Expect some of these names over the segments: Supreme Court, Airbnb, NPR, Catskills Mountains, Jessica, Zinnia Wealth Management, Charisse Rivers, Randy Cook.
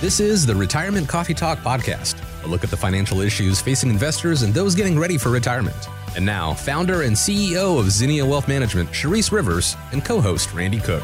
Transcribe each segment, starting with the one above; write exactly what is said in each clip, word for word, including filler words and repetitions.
This is the Retirement Coffee Talk Podcast, a look at the financial issues facing investors and those getting ready for retirement. And now, founder and C E O of Zinnia Wealth Management, Charisse Rivers, and co-host Randy Cook.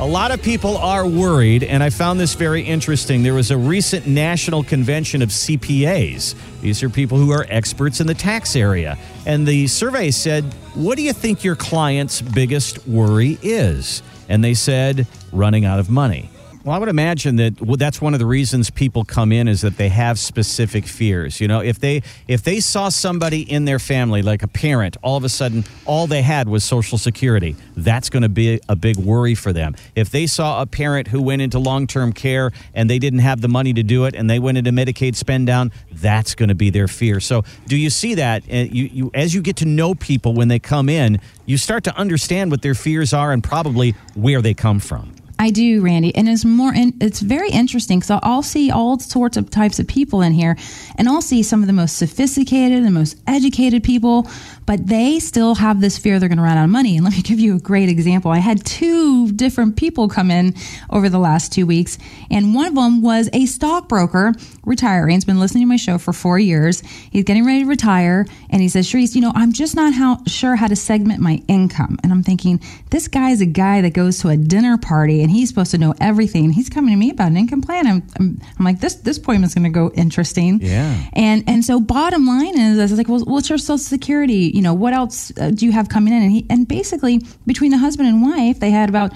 A lot of people are worried, and I found this very interesting. There was a recent national convention of C P As. These are people who are experts in the tax area. And the survey said, what do you think your client's biggest worry is? And they said, running out of money. Well, I would imagine that that's one of the reasons people come in is that they have specific fears. You know, if they if they saw somebody in their family, like a parent, all of a sudden all they had was Social Security, that's going to be a big worry for them. If they saw a parent who went into long-term care and they didn't have the money to do it and they went into Medicaid spend down, that's going to be their fear. So do you see that? You, you, as you get to know people when they come in, you start to understand what their fears are and probably where they come from. I do, Randy, and it's more. In, it's very interesting because I'll see all sorts of types of people in here, and I'll see some of the most sophisticated and most educated people, but they still have this fear they're going to run out of money. And let me give you a great example. I had two different people come in over the last two weeks, and one of them was a stockbroker retiring. He's been listening to my show for four years. He's getting ready to retire, and he says, "Charisse, you know, I'm just not how, sure how to segment my income." And I'm thinking, this guy is a guy that goes to a dinner party. And he's supposed to know everything. He's coming to me about an income plan. I'm, I'm, I'm like, this this appointment's going to go interesting. Yeah. And and so bottom line is, I was like, well, what's your Social Security? You know, what else uh, do you have coming in? And he and basically between the husband and wife, they had about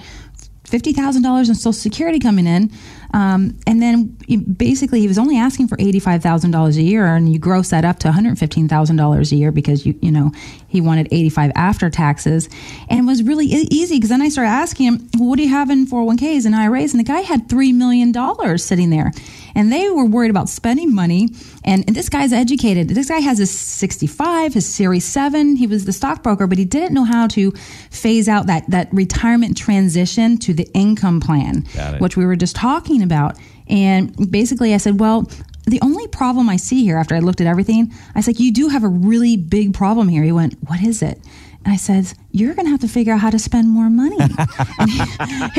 fifty thousand dollars in Social Security coming in. Um, and then basically he was only asking for eighty-five thousand dollars a year, and you gross that up to one hundred fifteen thousand dollars a year because, you you know, he wanted eighty-five after taxes. And it was really easy because then I started asking him, well, what do you have in four oh one k's and I R As? And the guy had three million dollars sitting there, and they were worried about spending money. And, and this guy's educated. This guy has his sixty-five, his Series seven. He was the stockbroker, but he didn't know how to phase out that, that retirement transition to the income plan, which we were just talking about. And basically I said, well, the only problem I see here, after I looked at everything, I said, you do have a really big problem here. He went, what is it? And I said, you're going to have to figure out how to spend more money. And he,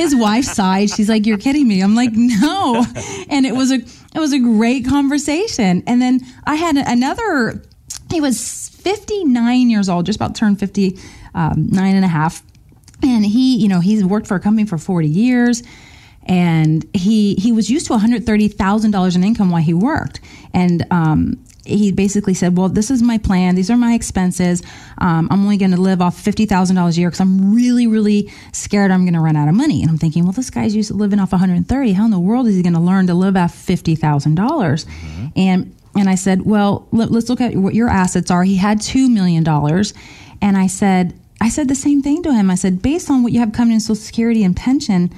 his wife sighed. She's like, you're kidding me. I'm like, no. And it was a, it was a great conversation. And then I had another, he was fifty-nine years old, just about turned fifty-nine um, and a half. And he, you know, he's worked for a company for forty years. And he he was used to one hundred thirty thousand dollars in income while he worked. And um, he basically said, well, this is my plan. These are my expenses. Um, I'm only going to live off fifty thousand dollars a year because I'm really, really scared I'm going to run out of money. And I'm thinking, well, this guy's used to living off one hundred thirty. How in the world is he going to learn to live off fifty thousand dollars? Mm-hmm. And and I said, well, let, let's look at what your assets are. He had two million dollars. And I said, I said the same thing to him. I said, based on what you have coming in Social Security and pension,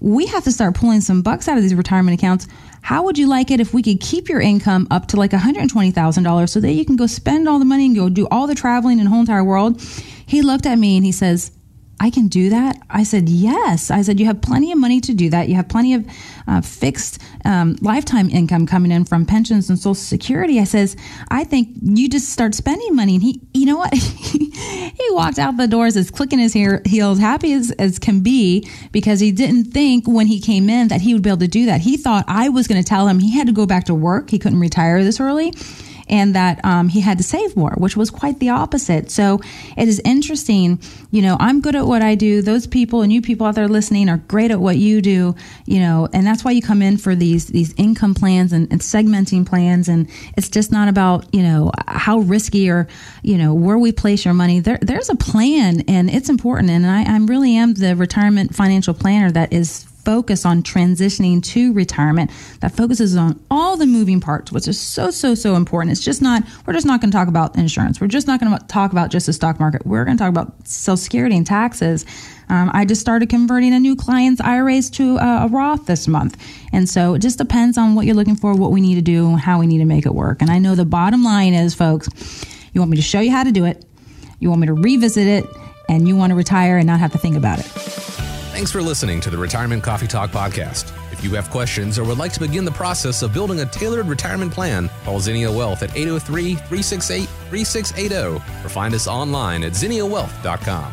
we have to start pulling some bucks out of these retirement accounts. How would you like it if we could keep your income up to like one hundred twenty thousand dollars so that you can go spend all the money and go do all the traveling in the whole entire world? He looked at me and he says, I can do that? I said, yes. I said, you have plenty of money to do that. You have plenty of uh, fixed um, lifetime income coming in from pensions and Social Security. I says, I think you just start spending money. And he, you know what? He walked out the doors as clicking his heels, happy as, as can be, because he didn't think when he came in that he would be able to do that. He thought I was going to tell him he had to go back to work. He couldn't retire this early. And that um, he had to save more, which was quite the opposite. So it is interesting. You know, I'm good at what I do. Those people and you people out there listening are great at what you do, you know, and that's why you come in for these these income plans and, and segmenting plans. And it's just not about, you know, how risky or, you know, where we place your money. There, there's a plan, and it's important. And I, I really am the retirement financial planner that is focus on transitioning to retirement, that focuses on all the moving parts, which is so, so, so important. It's just not, we're just not going to talk about insurance. We're just not going to talk about just the stock market. We're going to talk about Social Security and taxes. Um, I just started converting a new client's I R As to uh, a Roth this month. And so it just depends on what you're looking for, what we need to do, and how we need to make it work. And I know the bottom line is, folks, you want me to show you how to do it, you want me to revisit it, and you want to retire and not have to think about it. Thanks for listening to the Retirement Coffee Talk Podcast. If you have questions or would like to begin the process of building a tailored retirement plan, call Zinnia Wealth at eight oh three, three six eight, three six eight oh or find us online at zinnia wealth dot com.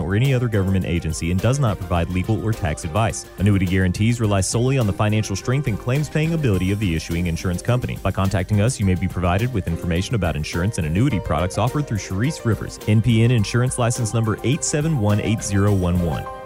or any other government agency and does not provide legal or tax advice. Annuity guarantees rely solely on the financial strength and claims-paying ability of the issuing insurance company. By contacting us, you may be provided with information about insurance and annuity products offered through Charisse Rivers. N P N Insurance License Number eight seven one eight zero one one.